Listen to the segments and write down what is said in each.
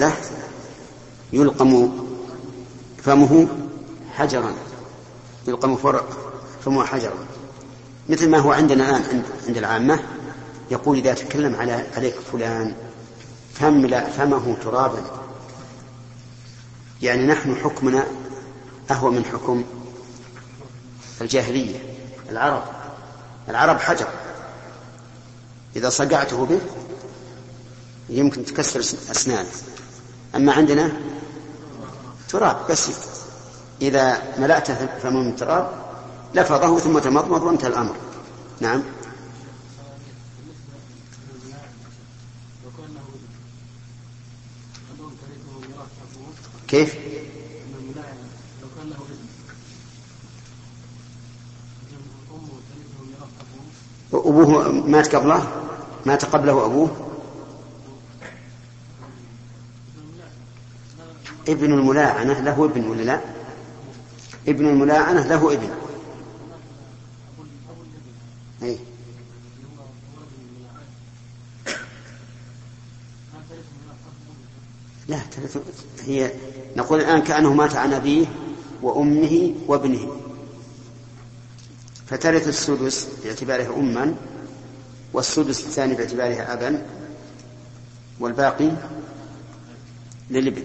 له يلقم فمه حجرا، يلقم فمه حجرا، مثل ما هو عندنا الآن عند العامة، يقول إذا تكلم عليك فلان فاملأ فمه ترابا. يعني نحن حكمنا أهوى من حكم الجاهلية. العرب حجر، إذا صقعته به يمكن تكسر أسنانه، أما عندنا تراب بس، إذا ملأت فمه من تراب لفظه ثم تمضمض وانتهى الأمر. نعم. كيف؟ أبوه مات قبله أبوه ابن الملاعنة، له ابن ولا لا؟ ابن الملاعنة له ابن. أي لا، هي نقول الآن كأنه مات عن أبيه وأمه وابنه، فترث السدس باعتباره أما، والسدس الثاني باعتباره أبا، والباقي للابن.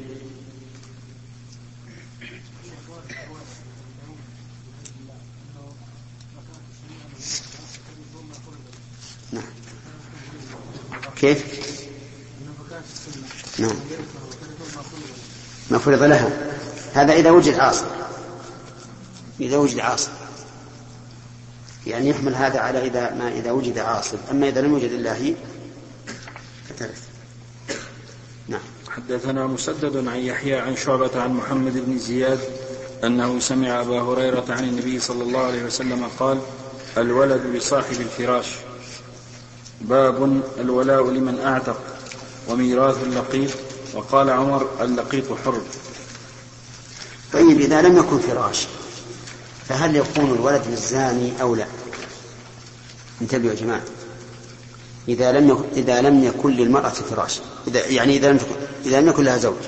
نعم. كيف؟ نعم، ما فرض لها. هذا إذا وجد عاصب يعني يحمل هذا على إذا وجد عاصب، أما إذا لم يوجد الله فترث. نعم. حدثنا مسدد عن يحيى عن شعبة عن محمد بن زياد أنه سمع أبا هريرة عن النبي صلى الله عليه وسلم قال: الولد لصاحب الفراش. باب الولاء لمن أعتق وميراث اللقيط. وقال عمر: اللقيط حر. طيب، إذا لم يكن فراش فهل يكون الولد للزاني أو لا؟ انتبهوا يا جماعة، إذا لم يكن للمرأة فراش، إذا لم يكن لها زوج،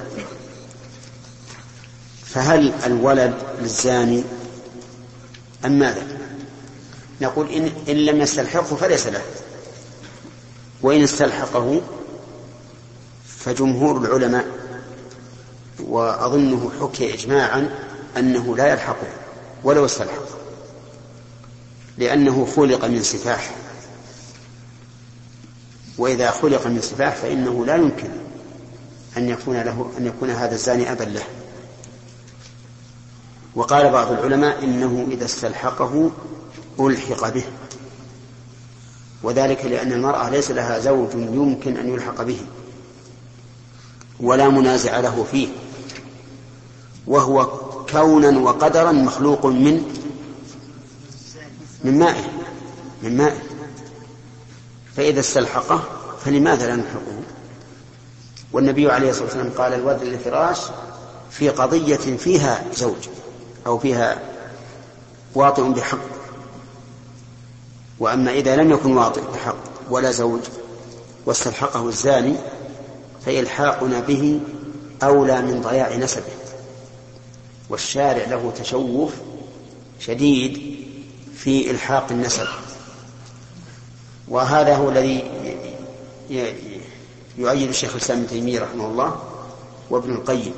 فهل الولد للزاني أم ماذا؟ نقول إن لم يستلحقه فليس له، وإن استلحقه فجمهور العلماء وأظنه حكي إجماعا أنه لا يلحقه ولو استلحق، لأنه خلق من سفاح، وإذا خلق من سفاح فإنه لا يمكن أن يكون هذا الزاني أبا له. وقال بعض العلماء إنه إذا استلحقه ألحق به، وذلك لأن المرأة ليس لها زوج يمكن أن يلحق به ولا منازع له فيه، وهو كونا وقدرا مخلوق من مائه، فإذا استلحقه فلماذا لا نلحقه؟ والنبي عليه الصلاة والسلام قال: الولد للفراش في قضية فيها زوج أو فيها واطئ بحق. وأما إذا لم يكن واطئ بحق ولا زوج واستلحقه الزاني فإلحاقنا به أولى من ضياع نسبه، والشارع له تشوف شديد في إلحاق النسب، وهذا هو الذي يؤيد الشيخ الإسلام ابن تيمية رحمه الله وابن القيم،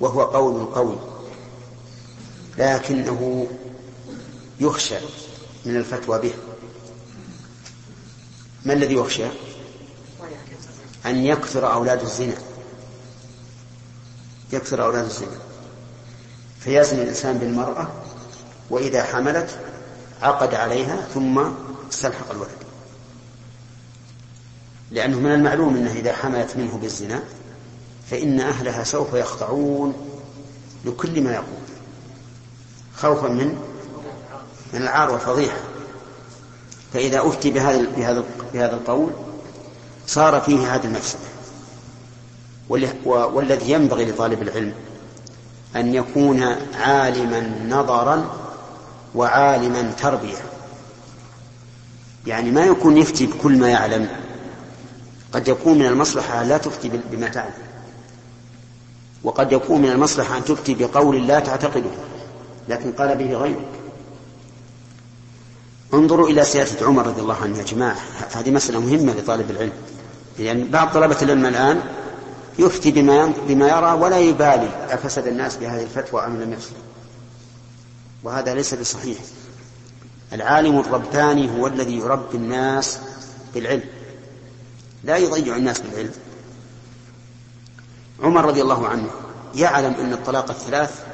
وهو قول قوي، لكنه يخشى من الفتوى به. ما الذي يخشى؟ أن يكثر أولاد الزنا فيزن الإنسان بالمرأة، وإذا حملت عقد عليها ثم استلحق الولد، لأنه من المعلوم أنه إذا حملت منه بالزنا فإن أهلها سوف يخضعون لكل ما يقول، خوفا من العار والفضيحة. فإذا أفتي بهذا القول صار فيه هذا المفسد. والذي ينبغي لطالب العلم أن يكون عالما نظرا وعالما تربية، يعني ما يكون يفتي بكل ما يعلم قد يكون من المصلحة لا تفتي بما تعلم، وقد يكون من المصلحة أن تفتي بقول لا تعتقده لكن قال به غيرك. انظروا إلى سيادة عمر رضي الله عنه يا جماعة، هذه مسألة مهمة لطالب العلم، لأن بعض طلبة العلم الآن يفتي بما يرى ولا يبالي أفسد الناس بهذه الفتوى أم لم يفسد، وهذا ليس بصحيح. العالم الرباني هو الذي يربي الناس بالعلم، لا يضيع الناس بالعلم. عمر رضي الله عنه يعلم أن الطلاق الثلاث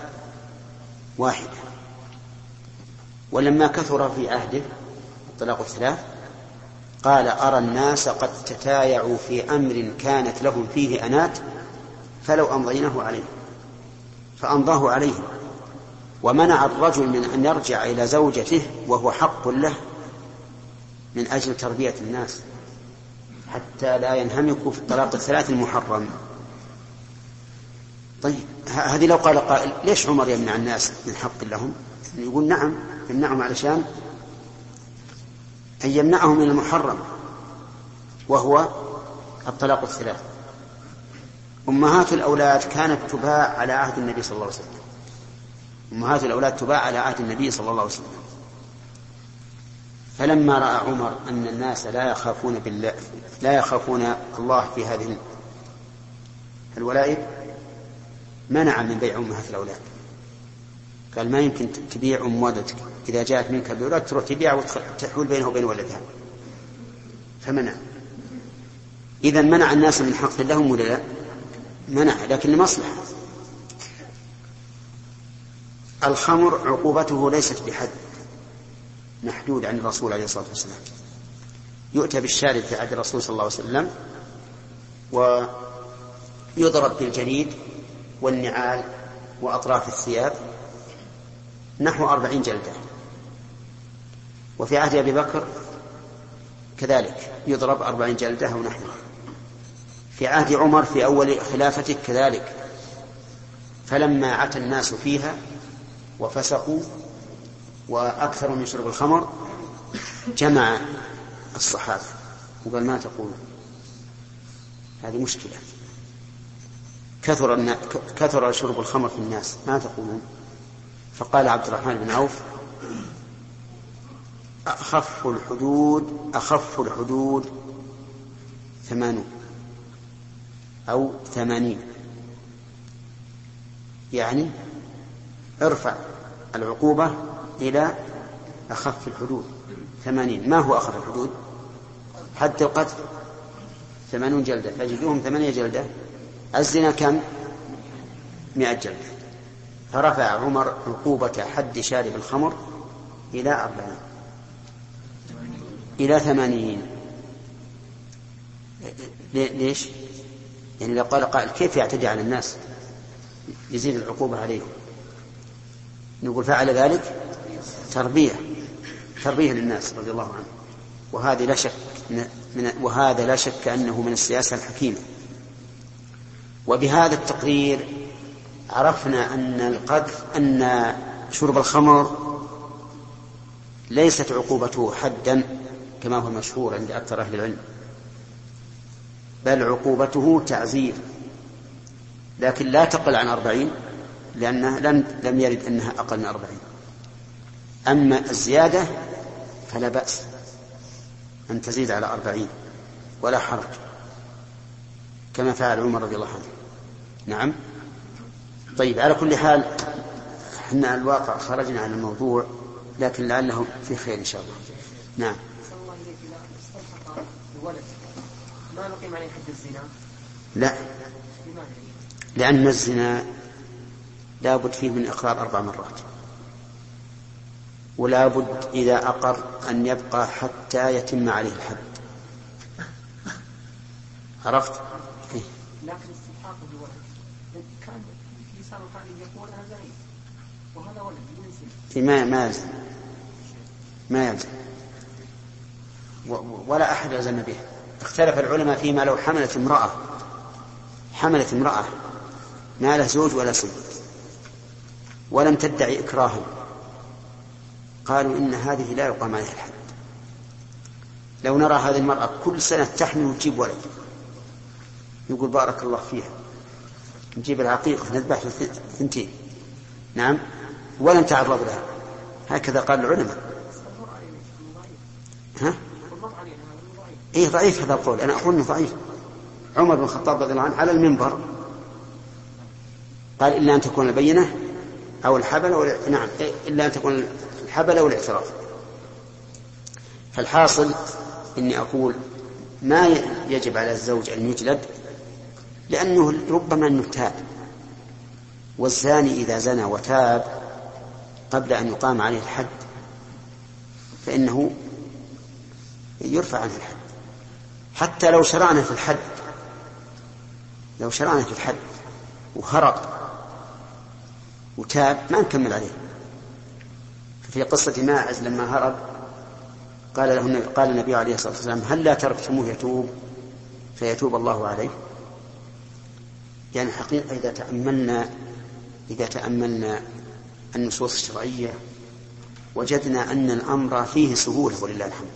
واحدة، ولما كثر في عهده الطلاق الثلاث قال أرى الناس قد تتايعوا في أمر كانت لهم فيه أنات فلو أمضيناه عليه، فأمضاه عليه ومنع الرجل من أن يرجع إلى زوجته وهو حق له من أجل تربية الناس حتى لا ينهمكوا في الطلاق الثلاث المحرم. طيب هذه لو قال قائل ليش عمر يمنع الناس من حق لهم؟ يقول نعم يمنعهم علشان أن يمنعهم من المحرم وهو الطلاق الثلاث. أمهات الأولاد كانت تباع على عهد النبي صلى الله عليه وسلم، أمهات الأولاد تباع على عهد النبي صلى الله عليه وسلم، فلما رأى عمر أن الناس لا يخافون الله في هذه الولائد منع من بيع أمهات الأولاد. قال ما يمكن تبيع أم ولدك إذا جاءت منك بولاد تروح تبيع وتحول بينه وبين ولدها، فمنع. إذا منع الناس من حق لهم ولا لا؟ منع، لكن لمصلحة. الخمر عقوبته ليست بحد محدود عن الرسول عليه الصلاة والسلام، يؤتى بالشارب في عهد الرسول صلى الله عليه وسلم ويضرب بالجليد والنعال وأطراف الثياب نحو 40 جلدة، وفي عهد أبي بكر كذلك يضرب 40 جلدة أو نحوه، في عهد عمر في أول خلافته كذلك. فلما عتى الناس فيها وفسقوا وأكثر من شرب الخمر جمع الصحابة وقال ما تقول، هذه مشكلة، كثر شرب الخمر في الناس ما تقولون؟ فقال عبد الرحمن بن عوف أخف الحدود 80 أو 80، يعني ارفع العقوبة إلى أخف الحدود 80. ما هو أخف الحدود؟ حد القتل 80 جلدة، فجلدوهم 8 جلدة. الزنا كم؟ 100 جلدة. فرفع عمر عقوبة حد شارب الخمر إلى 40 إلى 80. ليش؟ يعني لو قال قائل كيف يعتدي على الناس يزيد العقوبة عليهم؟ نقول فعل ذلك تربية للناس رضي الله عنه، وهذا لا شك أنه من السياسة الحكيمة. وبهذا التقرير عرفنا أن شرب الخمر ليست عقوبته حدا كما هو مشهور عند أكثر أهل العلم، بل عقوبته تعزير، لكن لا تقل عن 40 لأنها لم يرد أنها أقل من 40. أما الزيادة فلا بأس أن تزيد على 40 ولا حرج، كما فعل عمر رضي الله عنه. نعم. طيب على كل حال احنا الواقع خرجنا عن الموضوع، لكن لعله في خير ان شاء الله. نعم. ما نقيم عليه حد الزنا؟ لا، لأن الزنا لابد فيه من إقرار 4 مرات، ولابد إذا أقر أن يبقى حتى يتم عليه الحد. عرفت؟ إيه؟ لكن استحقاق الولد كان في لسان القائل يقول هذا زين وهذا ولد ينسي، ما يلزم ولا أحد يلزم به. اختلف العلماء فيما لو حملت امرأة ما له زوج ولا سيد ولم تدعي إكراها، قالوا إن هذه لا يقام عليها الحد. لو نرى هذه المرأة كل سنة تحمل وتجيب ولد يقول بارك الله فيها نجيب العقيق نذبح ثنتين نعم ولن تعرض لها. هكذا قال العلماء. ها؟ إيه ضعيف هذا القول، أنا أقول إنه ضعيف. عمر بن الخطاب رضي الله عنه على المنبر قال إلا أن تكون البينة أو الحبل أو نعم إلا أن تكون الحبل أو الاعتراف. فالحاصل إني أقول ما يجب على الزوج أن يجلد، لأنه ربما أنه تاب، والزاني إذا زنى وتاب قبل أن يقام عليه الحد فإنه يرفع عنه الحد. حتى لو شرعنا في الحد، لو شرعنا في الحد وهرب وتاب ما نكمل عليه. في قصة ماعز لما هرب قال النبي عليه الصلاة والسلام هل لا تركتموه يتوب فيتوب الله عليه. يعني حقيقة إذا تأملنا النصوص الشرعية وجدنا أن الأمر فيه سهولة ولله الحمد،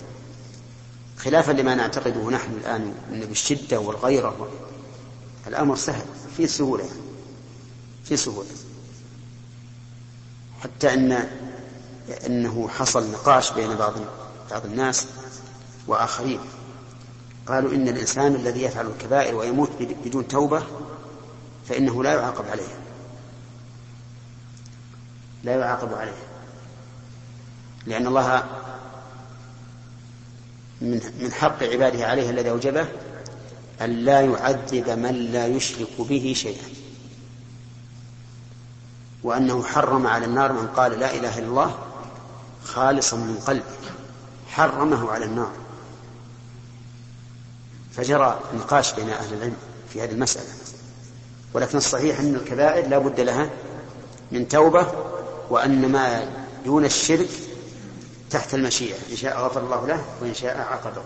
خلافا لما نعتقده نحن الآن أن بالشدة والغيرة الأمر سهل فيه سهولة، يعني فيه سهولة. حتى أنه حصل نقاش بين بعض الناس وآخرين قالوا إن الإنسان الذي يفعل الكبائر ويموت بدون توبة فإنه لا يعاقب عليه لأن الله من حق عباده عليه الذي أوجبه أن لا يعذب من لا يشرك به شيئا، وأنه حرم على النار من قال لا إله إلا الله خالصا من قلبه، حرمه على النار. فجرى نقاش بين أهل العلم في هذه المسألة، ولكن الصحيح أن الكبائر لا بد لها من توبة، وأن ما دون الشرك تحت المشيئة، إن شاء غفر الله له وإن شاء عاقبه.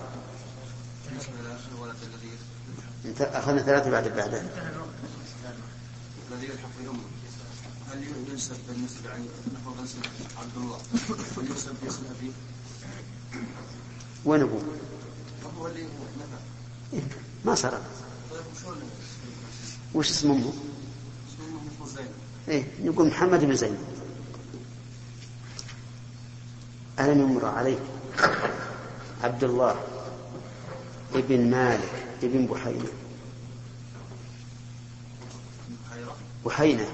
أخذنا ثلاثة بعد هل ينسب بالنسبة عن نحو غسل عبد الله وينسب باسم أبيه وين أبوه؟ أبوه اللي هو نفع ما صار. وش اسم أمه؟ اسم أمه زينب. إيه نقول محمد بن زينب. ألم يمر عليك عبد الله ابن مالك ابن بحينة.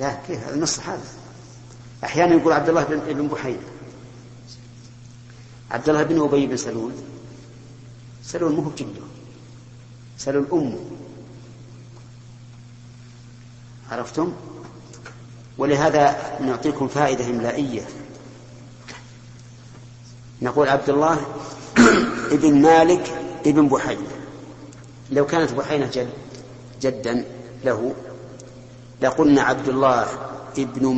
لا كيف هذا النص هذا؟ أحيانا يقول عبد الله بن بحينة، عبد الله بن أبي بن سلول مو جده، سلول أمه، عرفتم؟ ولهذا نعطيكم فائدة إملائية، نقول عبد الله ابن مالك ابن بحينة. لو كانت بحينة جدا له لقلنا عبد الله ابن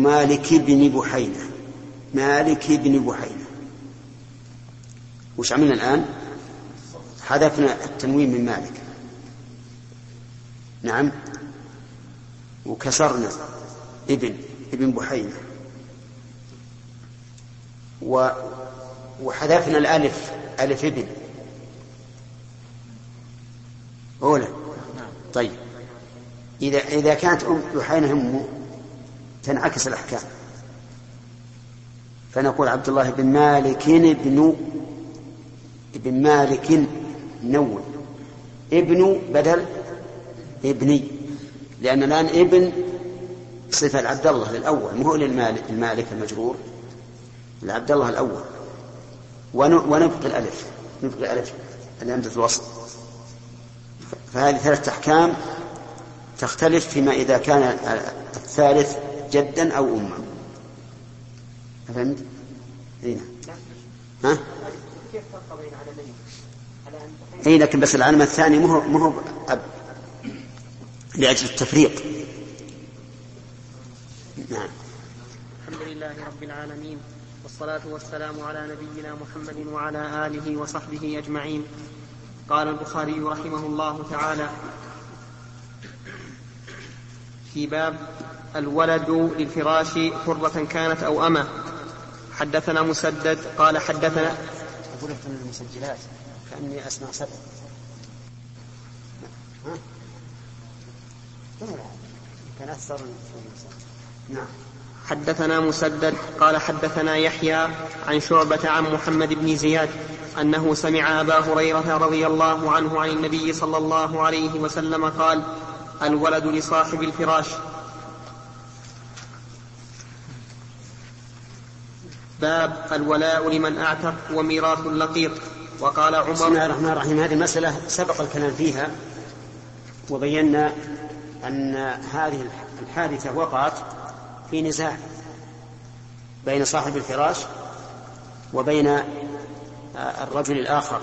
مالك ابن بحينة. وش عملنا الآن؟ حذفنا التنوين من مالك نعم، وكسرنا ابن بحينة، وحذفنا الألف ألف ابن أولا. طيب إذا كانت أم بحينة أمه تنعكس الأحكام، فنقول عبد الله بن مالك ابن مالك نون ابن بدل ابني، لأن الآن ابن صفة العبد الله الأول مو للمالك المجرور، العبد الله الأول، ونبقى الألف الهمزة الوصل. فهذه ثلاث أحكام تختلف فيما إذا كان الثالث جدا أو أما. فهمت؟ هنا ها؟ كيف تفرق بين علمين؟ أي لكن بس العلم الثاني مو أب لأجل التفريق. نعم. الحمد لله رب العالمين، والصلاة والسلام على نبينا محمد وعلى آله وصحبه أجمعين. قال البخاري رحمه الله تعالى في باب الولد للفراش حرة كانت أو أمة. حدثنا مسدد قال حدثنا فإني أسمع صدق. ها؟ كانت صار. نعم. حدثنا مسدد قال حدثنا يحيى عن شعبة عن محمد بن زياد أنه سمع أبا هريرة رضي الله عنه عن النبي صلى الله عليه وسلم قال: الولد لصاحب الفراش. باب الولاء لمن أعتق وميراث اللقيط. وقال عمر: بسم الله الرحمن الرحيم. هذه المسألة سبق الكلام فيها، وبينا أن هذه الحادثة وقعت في نزاع بين صاحب الفراش وبين الرجل الآخر،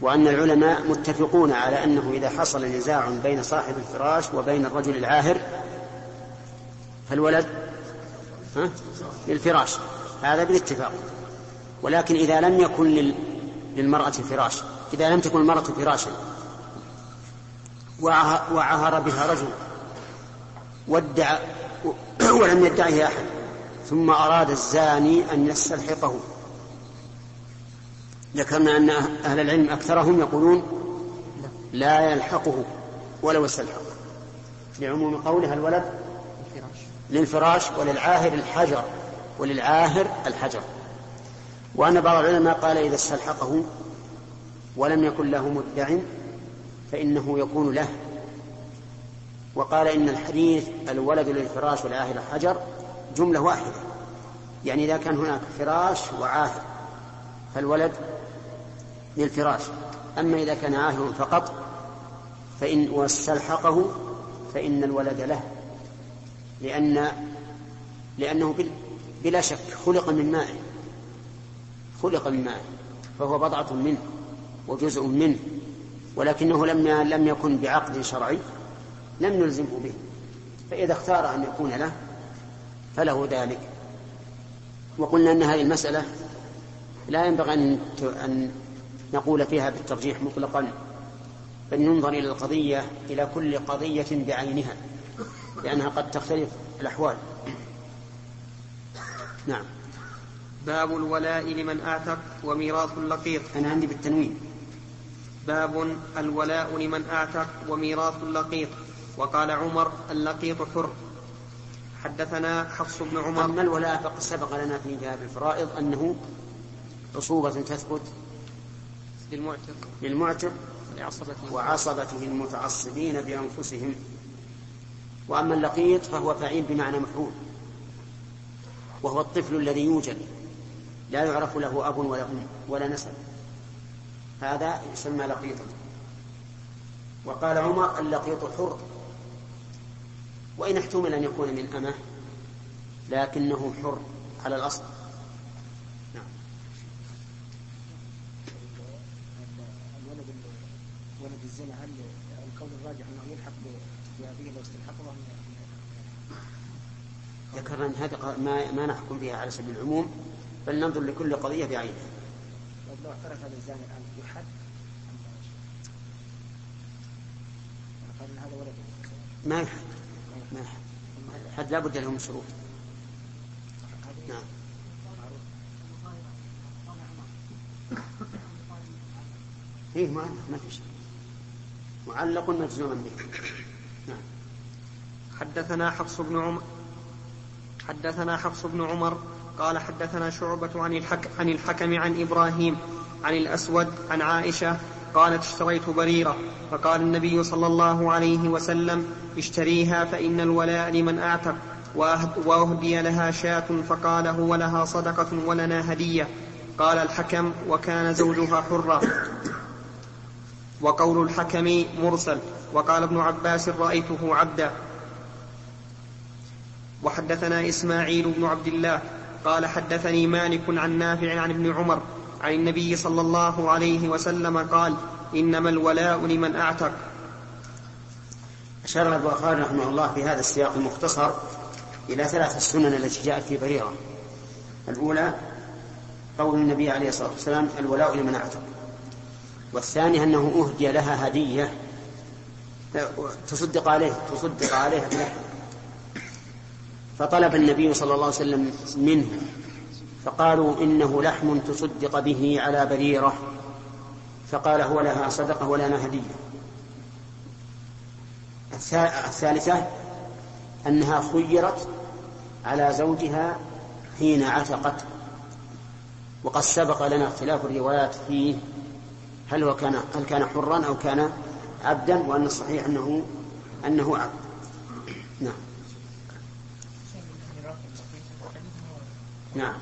وأن العلماء متفقون على أنه إذا حصل نزاع بين صاحب الفراش وبين الرجل العاهر فالولد للفراش، هذا بالاتفاق. ولكن إذا لم يكن للمرأة فراش، إذا لم تكن المرأة فراشا وعهر بها رجل وادعى ولم يدعه أحد، ثم أراد الزاني أن يستلحقه، ذكرنا أن أهل العلم أكثرهم يقولون لا يلحقه ولو استلحق، لعموم قولها الولد للفراش وللعاهر الحجر وأن بعض العلماء قال إذا استلحقه ولم يكن له مدع فإنه يكون له، وقال إن الحديث الولد للفراش والعاهر الحجر جملة واحدة، يعني إذا كان هناك فراش وعاهر فالولد للفراش، أما إذا كان عاهر فقط فإن واستلحقه فإن الولد له، لأنه بلا شك خلق من ماء، فهو بضعة منه وجزء منه، ولكنه لم يكن بعقد شرعي لم نلزمه به، فإذا اختار أن يكون له فله ذلك. وقلنا أن هذه المسألة لا ينبغي أن نقول فيها بالترجيح مطلقا، بل ننظر إلى القضية، إلى كل قضية بعينها، لأنها قد تختلف الأحوال. نعم. باب الولاء لمن أعتق وميراث اللقيط. أنا عندي بالتنوين. باب الولاء لمن أعتق وميراث اللقيط. وقال عمر: اللقيط حر. حدثنا حفص بن عمر. أما الولاء فقد سبق لنا في جهاب الفرائض أنه عصوبة تثبت للمعتق وعصبته المتعصبين بأنفسهم. وأما اللقيط فهو فعيل بمعنى محروم، وهو الطفل الذي يوجد لا يعرف له أب ولا أم ولا نسب، هذا يسمى لقيطا. وقال عمر: اللقيط حر، وإن احتمل أن يكون من أمه لكنه حر على الأصل. نعم. ولد الزنا، هل القول الراجح أنه يلحق بأبيه لو استلحقه؟ ذكرنا أن هذا ما نحكم بها على سبيل العموم، بل ننظر لكل قضية بعينها. لو اعترف الزاني الآن يحد، ما يحد، حد لابد لهم شروط. نعم. إيه ما في شيء، معلق مجزوما به. نعم. حدثنا حفص بن عمر قال حدثنا شعبة عن الحكم عن إبراهيم عن الأسود عن عائشة قالت: اشتريت بريرة، فقال النبي صلى الله عليه وسلم: اشتريها فإن الولاء لمن أعتق، وأهدي لها شاة، فقال: هو لها صدقة ولنا هدية. قال الحكم: وكان زوجها حرا. وقول الحكم مرسل. وقال ابن عباس: رأيته عبدا. وحدثنا إسماعيل بن عبد الله قال حدثني مالك عن نافع عن ابن عمر عن النبي صلى الله عليه وسلم قال: إنما الولاء لمن أعتق. أشار البخاري رحمه الله في هذا السياق المختصر إلى ثلاث السنن التي جاءت في بريرة. الأولى قول النبي عليه الصلاة والسلام: الولاء لمن أعتق. والثاني أنه أهدي لها هدية تصدق عليها بلحم، فطلب النبي صلى الله عليه وسلم منه، فقالوا: إنه لحم تصدق به على بريرة، فقال هو لها صدقة ولنا هدية. الثالثة أنها خيرت على زوجها حين عتقت، وقد سبق لنا اختلاف الروايات فيه هل كان حرا أو كان عبدا، وأن الصحيح أنه عبد. نعم نعم،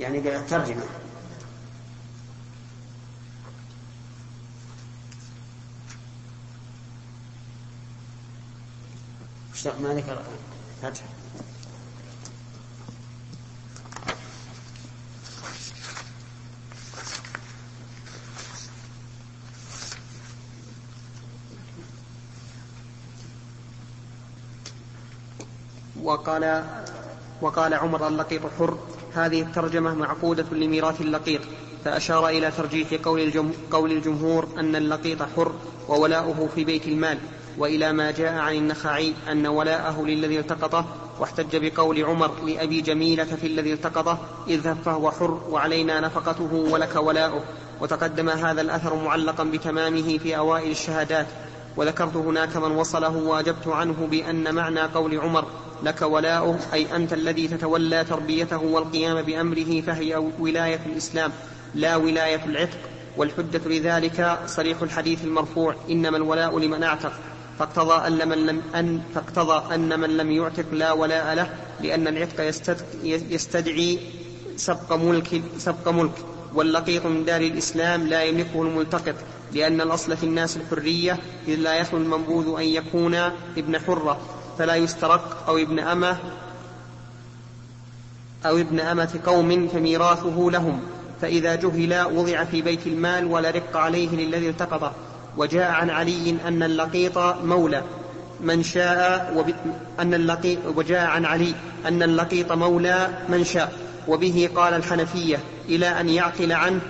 يعني ترجمة ما ذكر فتح. وقال عمر اللقيط حر، هذه الترجمة معقودة لميراث اللقيط، فأشار إلى ترجيح قول الجمهور أن اللقيط حر وولاؤه في بيت المال، وإلى ما جاء عن النخعي أن ولاءه للذي التقطه، واحتج بقول عمر لأبي جميلة في الذي التقطه اذهب فهو حر وعلينا نفقته ولك ولاؤه. وتقدم هذا الأثر معلقا بتمامه في أوائل الشهادات، وذكرت هناك من وصله واجبت عنه بأن معنى قول عمر لك ولاؤه أي أنت الذي تتولى تربيته والقيام بأمره، فهي ولاية الإسلام لا ولاية العتق، والحجة لذلك صريح الحديث المرفوع إنما الولاء لمن اعتق، فاقتضى أن من لم يعتق لا ولاء له، لأن العتق يستدعي سبق ملك، واللقيط من دار الإسلام لا يملكه الملتقط، لأن الأصل في الناس الحرية إذ لا يخلو المنبوذ أن يكون ابن حرة فلا يسترق، أو ابن أمة قوم فميراثه لهم، فإذا جهل وضع في بيت المال ولا رق عليه للذي التقطه. وجاء عن علي أن اللقيط مولى من شاء وبه قال الحنفية إلى أن يعقل عنه،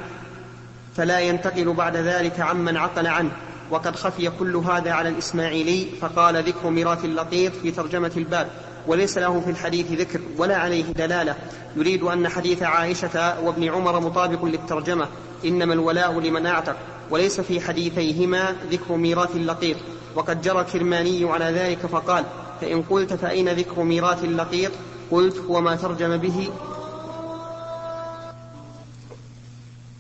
فلا ينتقل بعد ذلك عمن عقل عنه. وقد خفي كل هذا على الإسماعيلي، فقال ذكر ميراث اللقيط في ترجمة الباب وليس له في الحديث ذكر ولا عليه دلالة، يريد أن حديث عائشة وابن عمر مطابق للترجمة إنما الولاء لمن اعتق، وليس في حديثيهما ذكر ميراث اللقيط. وقد جرى الكرماني على ذلك فقال فإن قلت فأين ذكر ميراث اللقيط؟ قلت وما ترجم به.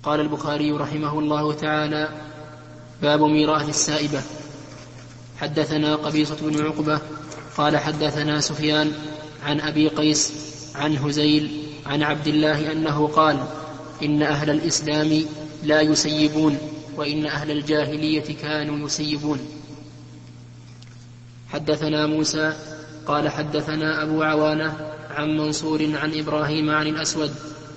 قال البخاري رحمه الله تعالى: باب ميراث السائبة. حدثنا قبيصة بن عقبة قال حدثنا سفيان عن أبي قيس عن هزيل عن عبد الله أنه قال إن أهل الإسلام لا يسيبون وإن أهل الجاهلية كانوا يسيبون. حدثنا موسى قال حدثنا أبو عوانة عن منصور عن إبراهيم عن الأسود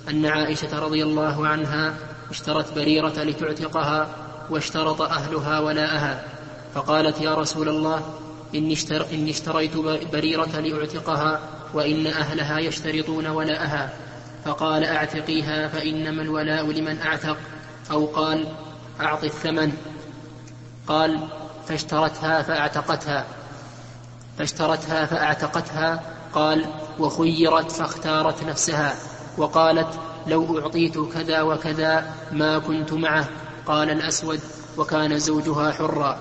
أن عائشة رضي الله عنها اشترت بريرة لتعتقها واشترط أهلها ولاءها، فقالت يا رسول الله إني اشتريت بريرة لأعتقها وإن أهلها يشترطون ولاءها، فقال أعتقيها فإنما الولاء لمن أعتق، أو قال أعطي الثمن. قال فاشترتها فأعتقتها قال وخيرت فاختارت نفسها، وقالت لو أعطيت كذا وكذا ما كنت معه. قال الأسود وكان زوجها حرا.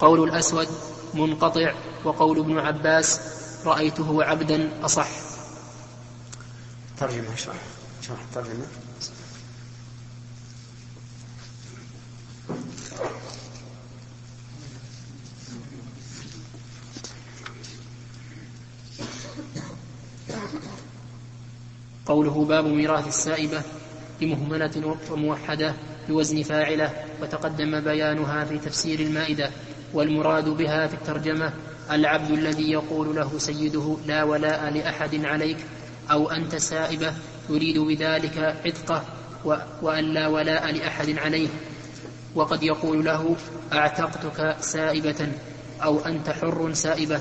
قول الأسود منقطع، وقول ابن عباس رأيته عبدا أصح. ترجمة شرح ترجمة. قوله باب ميراث السائبة بمهملة وموحدة بوزن فاعلة، وتقدم بيانها في تفسير المائدة، والمراد بها في الترجمة العبد الذي يقول له سيده لا ولاء لأحد عليك، أو أنت سائبة يريد بذلك عتقه وأن لا ولاء لأحد عليه، وقد يقول له أعتقتك سائبة أو أنت حر سائبة،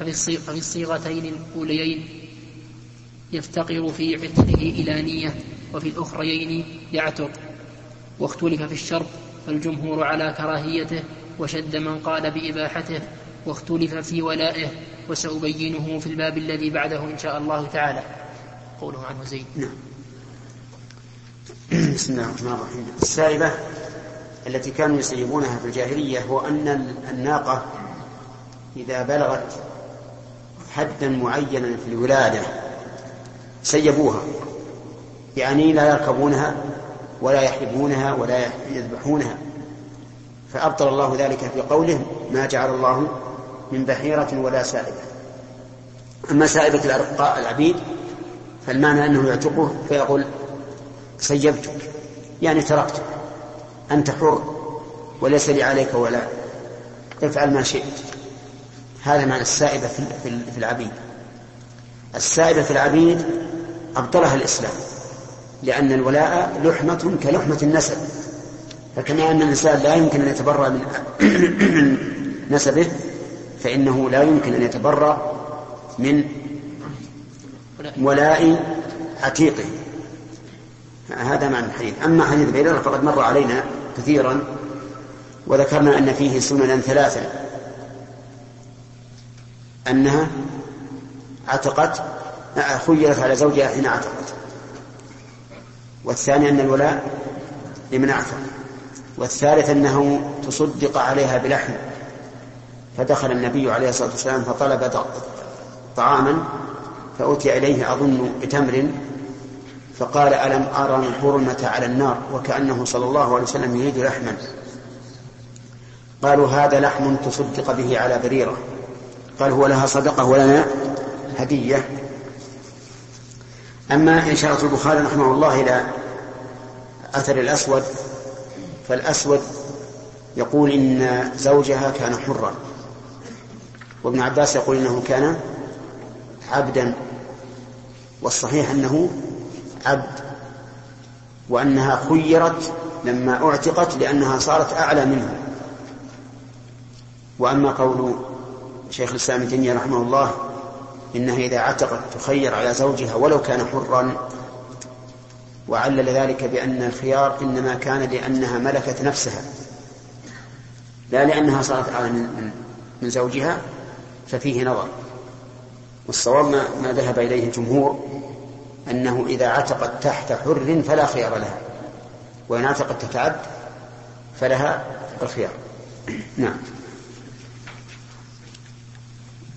ففي الصيغتين الأوليين يفتقر في عتقه إلى نية، وفي الأخريين يعتق. واختلف في الشرط فالجمهور على كراهيته، وشد من قال بإباحته، واختلف في ولائه، وسأبينه في الباب الذي بعده إن شاء الله تعالى. قوله عنه زيد. نعم. بسم الله الرحمن الرحيم. السائبة التي كانوا يسيبونها في الجاهلية هو أن الناقة إذا بلغت حدا معينا في الولادة سيبوها، يعني لا يركبونها ولا يحلبونها ولا يذبحونها، فأبطل الله ذلك في قوله ما جعل الله من بحيرة ولا سائبة. أما سائبة الأرقاء العبيد فالمعنى أنه يعتقه فيقول سيبتك، يعني تركتك، أنت حر وليس لي عليك ولا افعل ما شئت. هذا معنى السائبة في العبيد. السائبة في العبيد أبطلها الإسلام، لأن الولاء لحمة كلحمة النسب، فكما أن الإنسان لا يمكن أن يتبرأ من نسبه فإنه لا يمكن أن يتبرأ من ولاء عتيقه. هذا معنى الحديث. أما حديث بلال فقد مر علينا كثيرا، وذكرنا أن فيه سننا ثلاثة، أنها عتقت خيرت على زوجها حين عتقت، والثاني أن الولاء لمن عتق، والثالث أنه تصدق عليها بلحم، فدخل النبي عليه الصلاة والسلام فطلب طعاما فأتي إليه أظن بتمر، فقال ألم أرى الحرمة على النار، وكأنه صلى الله عليه وسلم يريد لحما. قالوا هذا لحم تصدق به على بريرة، قال هو لها صدقة ولنا هدية. أما إشارة البخاري رحمه الله إلى أثر الأسود، فالأسود يقول إن زوجها كان حرا، وابن عباس يقول إنه كان عبدا، والصحيح أنه عبد، وأنها خيرت لما أعتقت لأنها صارت أعلى منه. وأما قول شيخ الإسلام ابن تيمية رحمه الله إنها إذا عتقت تخير على زوجها ولو كان حرا، وعلل ذلك بأن الخيار إنما كان لأنها ملكت نفسها لا لأنها صارت أعلى من زوجها، ففيه نظر. والصواب ما ذهب إليه الجمهور أنه إذا عتقت تحت حر فلا خيار لها، وإن عتقت تتعد فلها الخيار. نعم.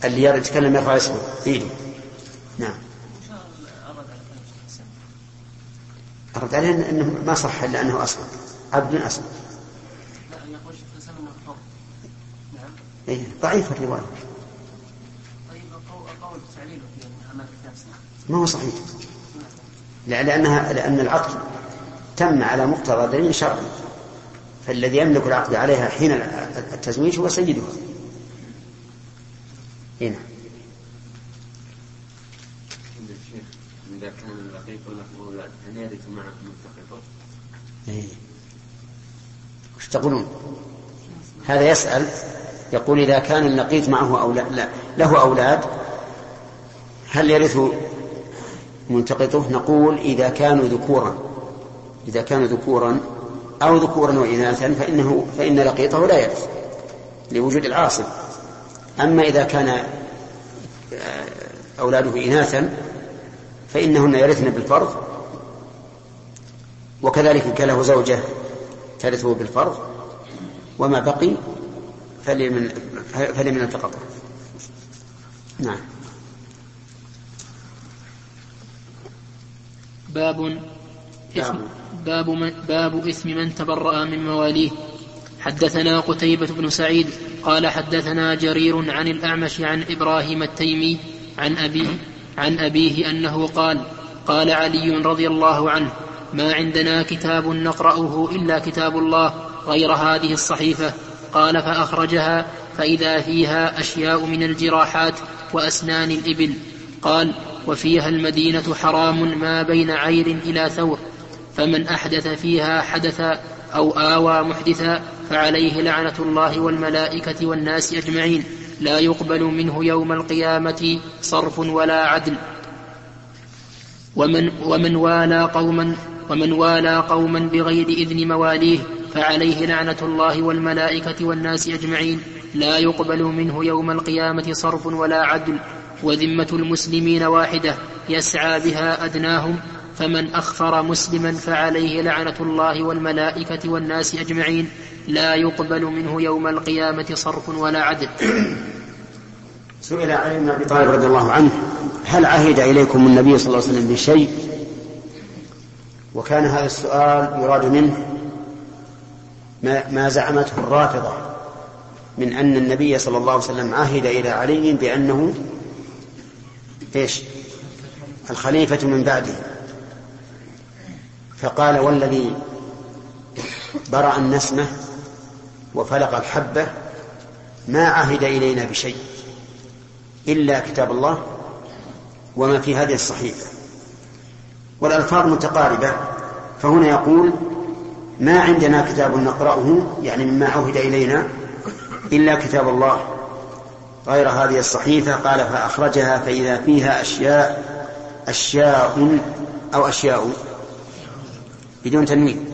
اللي يتكلم يرفع اسمه إيده. نعم. أرد عليه أنه ما صح لأنه أصلا عبد أصلا. ضعيف الرواية. طيب أقول تعليله في أمام الكتاب ما هو صحيح، لأن العقد تم على مقتضى دليل شرعي، فالذي يملك العقد عليها حين التزويج هو سيدها. هنا إذا كان الرقيق والمخبول هل يرث معه الملتقطون؟ وش تقولون؟ هذا يسأل يقول إذا كان اللقيط معه أولاد له أولاد هل يرث منتقطه؟ نقول إذا كانوا ذكورا أو ذكورا وإناثا فإن لقيطه لا يرث لوجود العاصب. أما إذا كان أولاده إناثا فإنهن يرثن بالفرض، وكذلك إن كان له زوجة ترثه بالفرض، وما بقي فلمن التقطه. نعم. باب اسم من تبرأ من مواليه. حدثنا قتيبة بن سعيد قال حدثنا جرير عن الأعمش عن إبراهيم التيمي عن أبيه أنه قال علي رضي الله عنه ما عندنا كتاب نقرأه إلا كتاب الله غير هذه الصحيفة، قال فأخرجها فإذا فيها أشياء من الجراحات وأسنان الإبل، قال وفيها المدينة حرام ما بين عير إلى ثور، فمن أحدث فيها حدثا أو آوى محدثا فعليه لعنة الله والملائكة والناس أجمعين، لا يقبل منه يوم القيامة صرف ولا عدل. ومن والى قوما بغير إذن مواليه فعليه لعنة الله والملائكة والناس أجمعين، لا يقبل منه يوم القيامة صرف ولا عدل. وذمة المسلمين واحدة يسعى بها أدناهم، فمن أخفر مسلما فعليه لعنة الله والملائكة والناس أجمعين لا يقبل منه يوم القيامة صرف ولا عدل. سئل علي بن أبي طالب رضي الله عنه: هل عهد إليكم النبي صلى الله عليه وسلم بشيء؟ وكان هذا السؤال يراد منه ما زعمته الرافضة من أن النبي صلى الله عليه وسلم عهد إلى علي بأنه إيش؟ الخليفة من بعده. فقال: والذي برأ النسمة وفلق الحبة ما عهد إلينا بشيء إلا كتاب الله وما في هذه الصحيفة. والألفاظ متقاربة، فهنا يقول: ما عندنا كتاب نقرأه، يعني مما عهد إلينا، إلا كتاب الله غير هذه الصحيفة. قال: فأخرجها فإذا فيها أشياء أو أشياء بدون تنوين.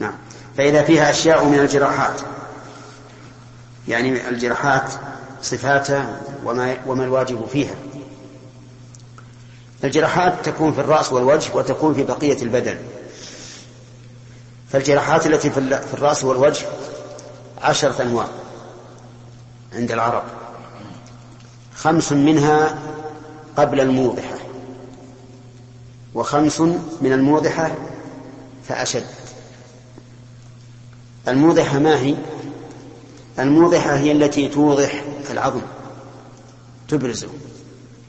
نعم، فإذا فيها أشياء من الجراحات، يعني الجراحات صفاتها وما الواجب فيها. الجراحات تكون في الرأس والوجه وتكون في بقية البدن. فالجراحات التي في الرأس والوجه 10 أنواع عند العرب، 5 منها قبل الموضحة، و5 من الموضحة فأشد. الموضحة ما هي؟ الموضحة هي التي توضح العظم، تبرزه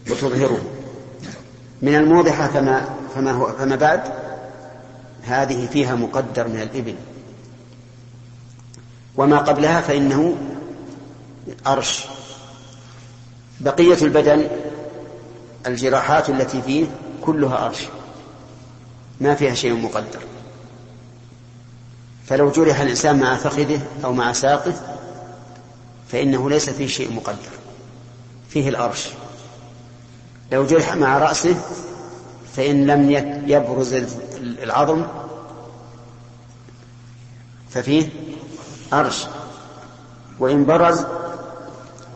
وتظهره. من الموضحة فما بعد هذه فيها مقدر من الإبل، وما قبلها فإنه أرش. بقية البدن الجراحات التي فيه كلها أرش، ما فيها شيء مقدر. فلو جرح الإنسان مع فخذه أو مع ساقه فإنه ليس فيه شيء مقدر، فيه الأرش. لو جرح مع رأسه فإن لم يبرز العظم ففيه أرش، وإن برز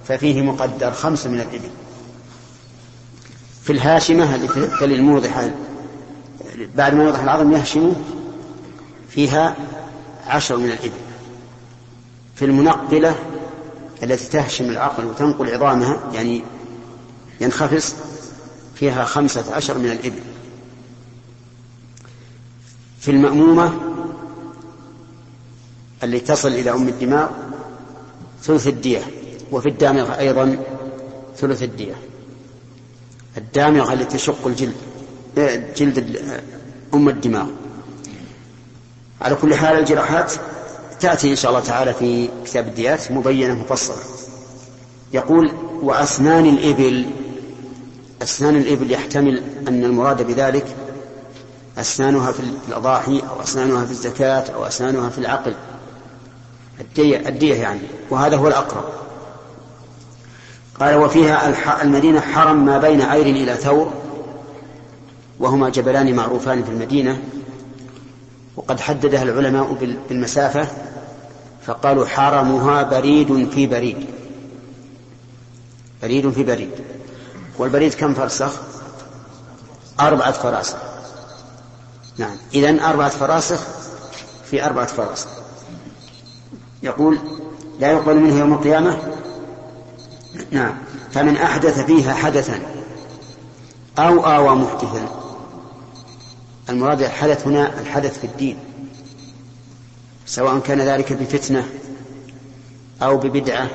ففيه مقدر، 5 من الإبل. في الهاشمة للموضحة بعد ما يوضح العظم يهشمه فيها 10 من الإبل. في المنقلة التي تهشم العقل وتنقل عظامها، يعني ينخفص، فيها 15 من الإبل. في المأمومة اللي تصل إلى أم الدماغ 1/3، وفي الدامغة أيضا 1/3. الدامغة التي تشق جلد أم الدماغ. على كل حال الجراحات تأتي إن شاء الله تعالى في كتاب الديات مبينة مفصلة. يقول: وأسنان الإبل. أسنان الإبل يحتمل أن المراد بذلك أسنانها في الأضاحي، أو أسنانها في الزكاة، أو أسنانها في العقل، الدية يعني، وهذا هو الأقرب. قال: وفيها المدينة حرم ما بين عير إلى ثور، وهما جبلان معروفان في المدينة، وقد حددها العلماء بالمسافة، فقالوا: حرمها بريد في بريد. بريد في بريد، والبريد كم فرسخ؟ 4 فراسخ. نعم، إذن 4 فراسخ في 4 فراسخ. يقول: لا يقبل منها يوم القيامة. نعم، فمن أحدث فيها حدثا أو آوى محدثا. المراد الحدث هنا الحدث في الدين، سواء كان ذلك بفتنة أو ببدعة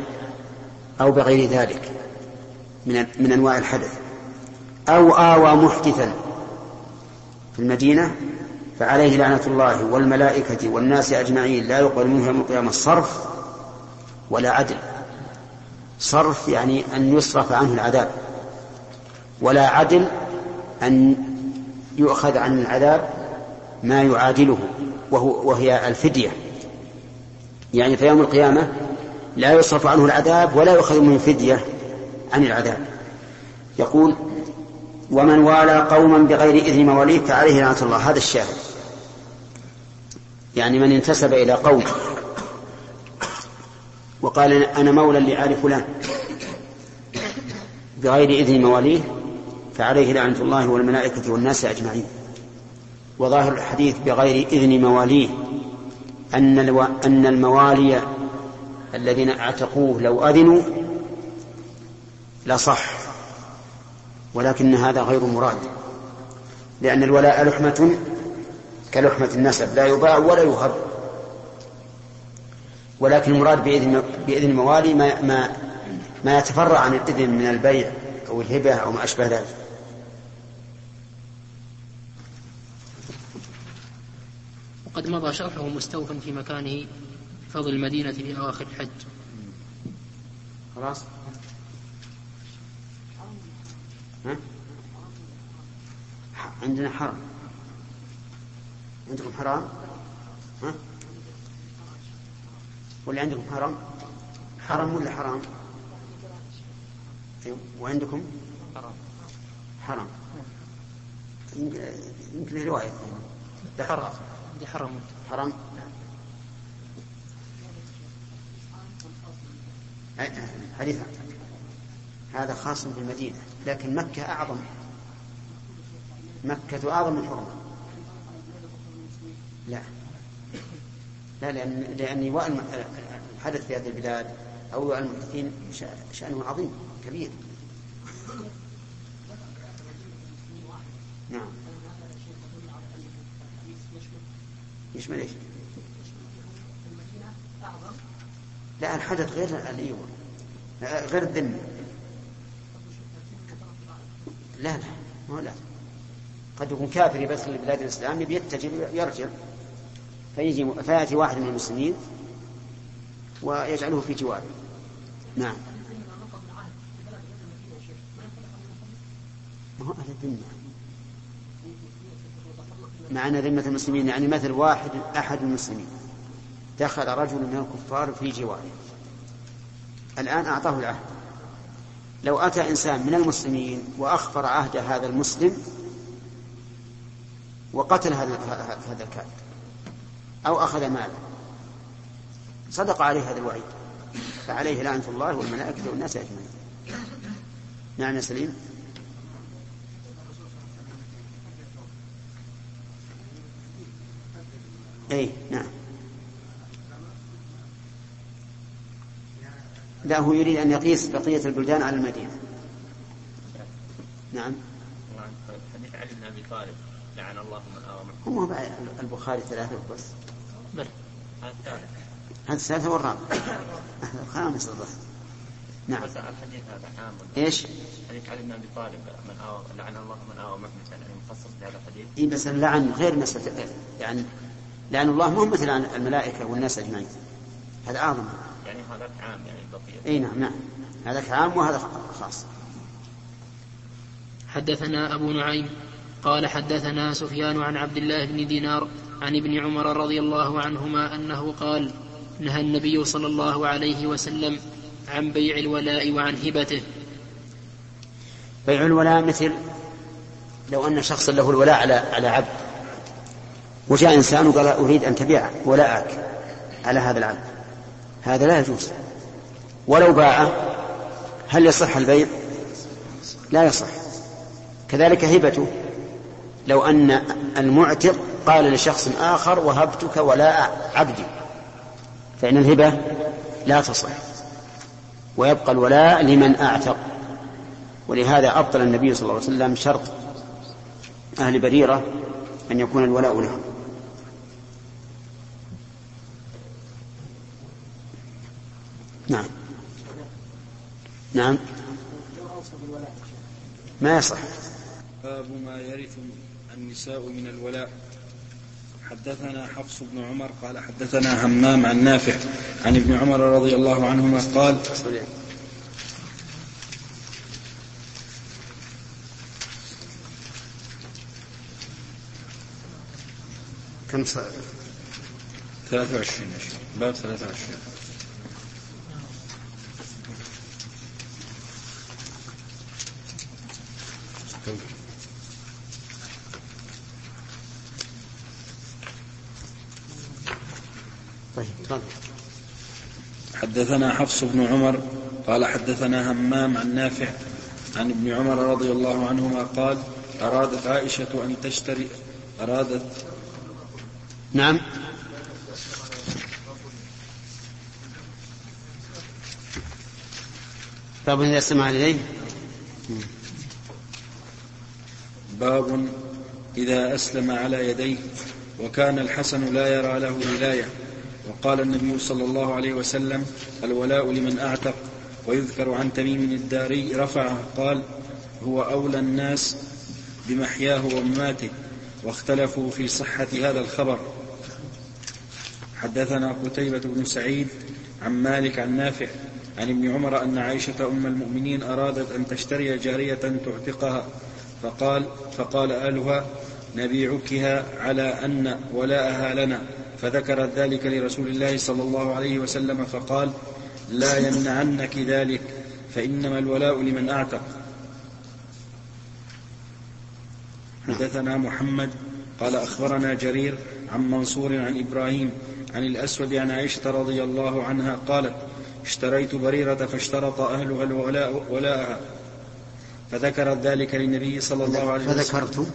أو بغير ذلك من أنواع الحدث. أو آوى محدثا في المدينة فعليه لعنة الله والملائكة والناس أجمعين لا يقبل منه يوم القيامة صرف ولا عدل. صرف يعني أن يصرف عنه العذاب، ولا عدل أن يؤخذ عن العذاب ما يعادله وهي الفدية. يعني في يوم القيامة لا يصرف عنه العذاب ولا يؤخذ منه فدية عن العذاب. يقول: ومن والى قوما بغير إذن موليه فعليه لعنة الله. هذا الشاهد، يعني من انتسب إلى قوم وقال: أنا مولى لآل فلان، بغير إذن مواليه فعليه لعنة الله والملائكة والناس أجمعين. وظاهر الحديث بغير إذن مواليه أن الموالي الذين اعتقوه لو أذنوا لصح، ولكن هذا غير مراد، لأن الولاء لحمة كلحمة النسب لا يباع ولا يهب، ولكن المراد بإذن الموالي ما يتفرع عن الإذن من البيع أو الهبة أو ما أشبه ذلك. وقد مضى شرحه مستوفا في مكانه فضل المدينة في أواخر الحج. خلاص عندنا حرام، عندكم حرام ولا عندكم حرام؟ حرام ولا حرام؟ وعندكم حرام، يمكن رواية ده حرام، دي حرام حرام. حديث هذا خاص بالمدينة، لكن مكة أعظم، مكة أعظم من حرمة. لا لأن وقع الحدث في هذه البلاد أو المحدثين شأنه عظيم كبير. نعم يشمل ايش؟ لا الحدث غير الذمة. لا قد يكون كافر يبث لبلاد الإسلام بيتجه يرجع، فيأتي واحد من المسلمين ويجعله في جواره. نعم ما هو أهل الذمة، معنى ذمة المسلمين يعني مثل واحد أحد المسلمين دخل رجل من الكفار في جواره، الآن أعطاه العهد، لو أتى إنسان من المسلمين وأخفر عهد هذا المسلم وقتل هذا الكافر أو أخذ ماله صدق عليه هذا الوعيد، فعليه لعنة الله والملائكة والناس أجمعين. نعم سليم. أي نعم، لا هو يريد أن يقيس بقية البلدان على المدينة. نعم حديث علي بن أبي طالب لعن الله من آوى، هم بقى البخاري ثلاثة بس، هذا الثالث والرابع الخامس الظاهر. نعم الحديث هذا عام، إيش حديث علي بن أبي طالب من آوى لعن الله من آوى محمد، يعني مخصص لهذا الحديث. إيه بس اللعن غير مسألة، يعني لأن الله مو مثل الملائكة والناس أجمعين، هذا أعظم، يعني هذا عام يعني البقية. أي نعم هذا عام وهذا خاص. حدثنا أبو نعيم قال حدثنا سفيان عن عبد الله بن دينار عن ابن عمر رضي الله عنهما أنه قال نهى النبي صلى الله عليه وسلم عن بيع الولاء وعن هبته. بيع الولاء مثل لو أن شخص له الولاء على عبد، وجاء إنسان وقال أريد أن تبيع ولاءك على هذا العبد، هذا لا يجوز، ولو باع هل يصح البيع؟ لا يصح. كذلك هبته، لو أن المعتق قال لشخص آخر وهبتك ولاء عبدي، فإن الهبة لا تصح، ويبقى الولاء لمن أعتق. ولهذا أبطل النبي صلى الله عليه وسلم شرط أهل بريرة أن يكون الولاء لهم. نعم نعم ما يصح. باب ما يرث النساء من الولاء. حدثنا حفص بن عمر قال حدثنا همام عن نافع عن ابن عمر رضي الله عنهما قال كم صار 23 باب 23. طيب تفضل. حدثنا حفص بن عمر قال حدثنا همام عن نافع عن ابن عمر رضي الله عنهما قال أرادت عائشة أن تشتري أرادت نعم باب إذا استمع إليه. باب إذا أسلم على يديه. وكان الحسن لا يرى له ولاية، وقال النبي صلى الله عليه وسلم: الولاء لمن أعتق. ويذكر عن تميم الداري رفعه قال: هو أولى الناس بمحياه ومماته، واختلفوا في صحة هذا الخبر. حدثنا قتيبة بن سعيد عن مالك عن نافع عن ابن عمر أن عائشة أم المؤمنين أرادت أن تشتري جارية تعتقها، فقال آلها: نبيعكها على أن ولاءها لنا. فذكرت ذلك لرسول الله صلى الله عليه وسلم فقال: لا يمنعنك ذلك، فإنما الولاء لمن أعتق. حدثنا محمد قال أخبرنا جرير عن منصور عن إبراهيم عن الأسود عن عائشة رضي الله عنها قالت: اشتريت بريرة فاشترط أهلها الولاء ولاءها، فذكرت ذلك للنبي صلى الله عليه وسلم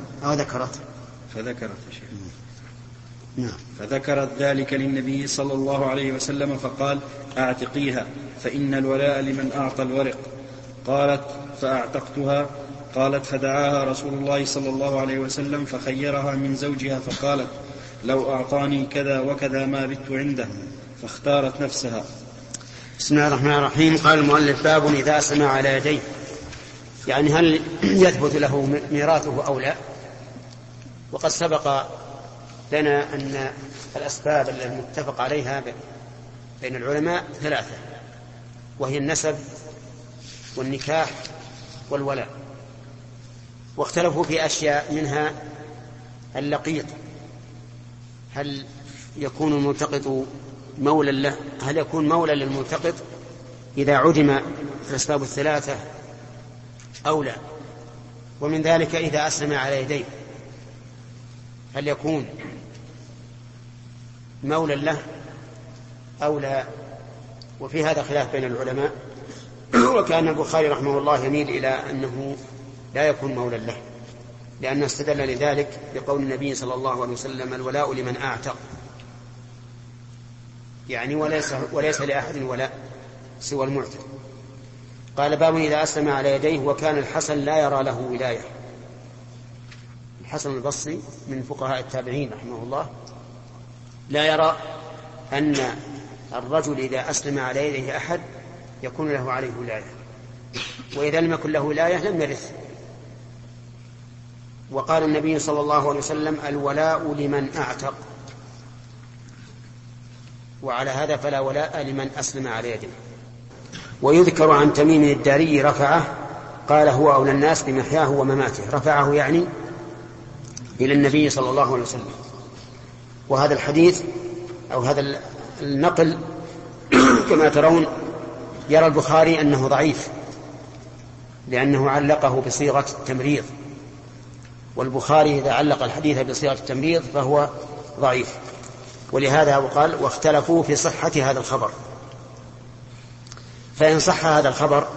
فذكرت ذلك للنبي صلى الله عليه وسلم فقال: أعتقيها، فإن الولاء لمن أعطى الورق. قالت: فأعتقتها. قالت: فدعاها رسول الله صلى الله عليه وسلم فخيرها من زوجها، فقالت: لو أعطاني كذا وكذا ما بت عنده، فاختارت نفسها. بسم الله الرحمن الرحيم. قال المؤلف: باب إذا أسلم على يديه. يعني هل يثبت له ميراثه أو لا؟ وقد سبق لنا أن الأسباب المتفق عليها بين العلماء ثلاثة، وهي النسب والنكاح والولاء، واختلفوا في أشياء، منها اللقيط، هل يكون الملتقط مولا له، هل يكون مولا للملتقط إذا عدم الأسباب الثلاثة أو لا؟ ومن ذلك إذا أسلم على يديه، هل يكون مولا له أو لا؟ وفي هذا خلاف بين العلماء، وكان البخاري رحمه الله يميل إلى أنه لا يكون مولا له، لأنه استدل لذلك بقول النبي صلى الله عليه وسلم: الولاء لمن أعتق، يعني وليس لأحد ولاء سوى المعتق. قال: باب إذا أسلم على يديه. وكان الحسن لا يرى له ولاية. الحسن البصري من فقهاء التابعين رحمه الله، لا يرى أن الرجل إذا أسلم على يديه أحد يكون له عليه ولاية، وإذا لم يكن له ولاية لم يرث. وقال النبي صلى الله عليه وسلم: الولاء لمن أعتق. وعلى هذا فلا ولاء لمن أسلم على يده. ويذكر عن تميم الداري رفعه قال: هو أولى الناس بمحياه ومماته. رفعه يعني إلى النبي صلى الله عليه وسلم. وهذا الحديث أو هذا النقل كما ترون يرى البخاري أنه ضعيف، لأنه علقه بصيغة التمريض، والبخاري إذا علق الحديث بصيغة التمريض فهو ضعيف، ولهذا قال: واختلفوا في صحة هذا الخبر. فإن صح هذا الخبر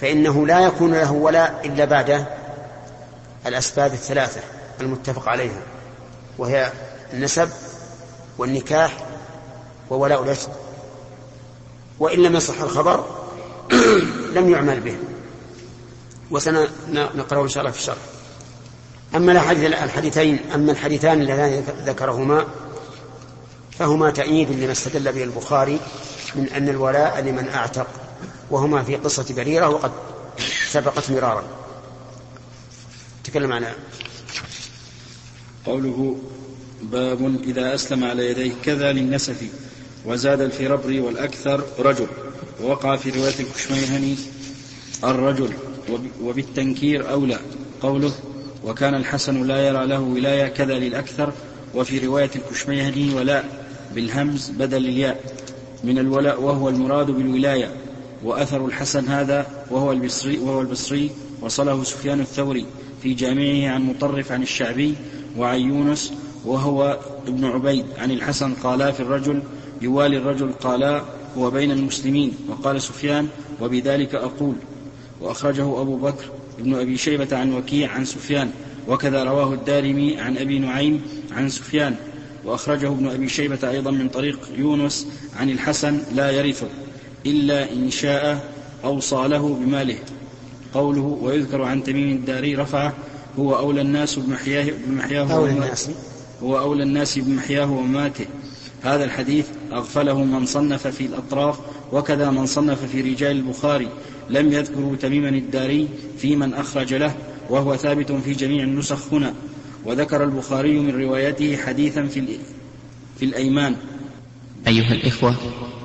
فإنه لا يكون له ولاء إلا بعد الأسباب الثلاثة المتفق عليها، وهي النسب والنكاح وولاء الأجل. وإن لم يصح الخبر لم يعمل به، وسنقرأه إن شاء الله في الشرح. أما الحديثان اللذان ذكرهما فهما تأييد لما استدل به البخاري من أن الولاء لمن أعتق، وهما في قصة بريرة وقد سبقت مرارا. تكلم عنها. قوله: باب إذا أسلم على يديه. كذا للنسفي، وزاد الفربري والأكثر رجل، ووقع في رواية الكشميهني الرجل، وبالتنكير أولى. قوله: وكان الحسن لا يرى له ولاية، كذا للأكثر، وفي رواية الكشميهني ولاء بالهمز بدل الياء من الولاء، وهو المراد بالولاية. وأثر الحسن هذا وهو البصري وصله سفيان الثوري في جامعه عن مطرف عن الشعبي وعن يونس وهو ابن عبيد عن الحسن قالا: في الرجل يوالي الرجل، قالا: هو بين المسلمين. وقال سفيان: وبذلك أقول. وأخرجه أبو بكر ابن أبي شيبة عن وكيع عن سفيان وكذا رواه الدارمي عن أبي نعيم عن سفيان، وأخرجه ابن أبي شيبة أيضا من طريق يونس عن الحسن لا يرثه إلا إن شاء أوصى له بماله. قوله ويذكر عن تميم الداري رفعه هو أولى الناس بمحياه وماته. هذا الحديث أغفله من صنف في الأطراف، وكذا من صنف في رجال البخاري لم يذكروا تميما الداري في من أخرج له، وهو ثابت في جميع النسخ هنا. وذكر البخاري من روايته حديثا في الأيمان. أيها الإخوة،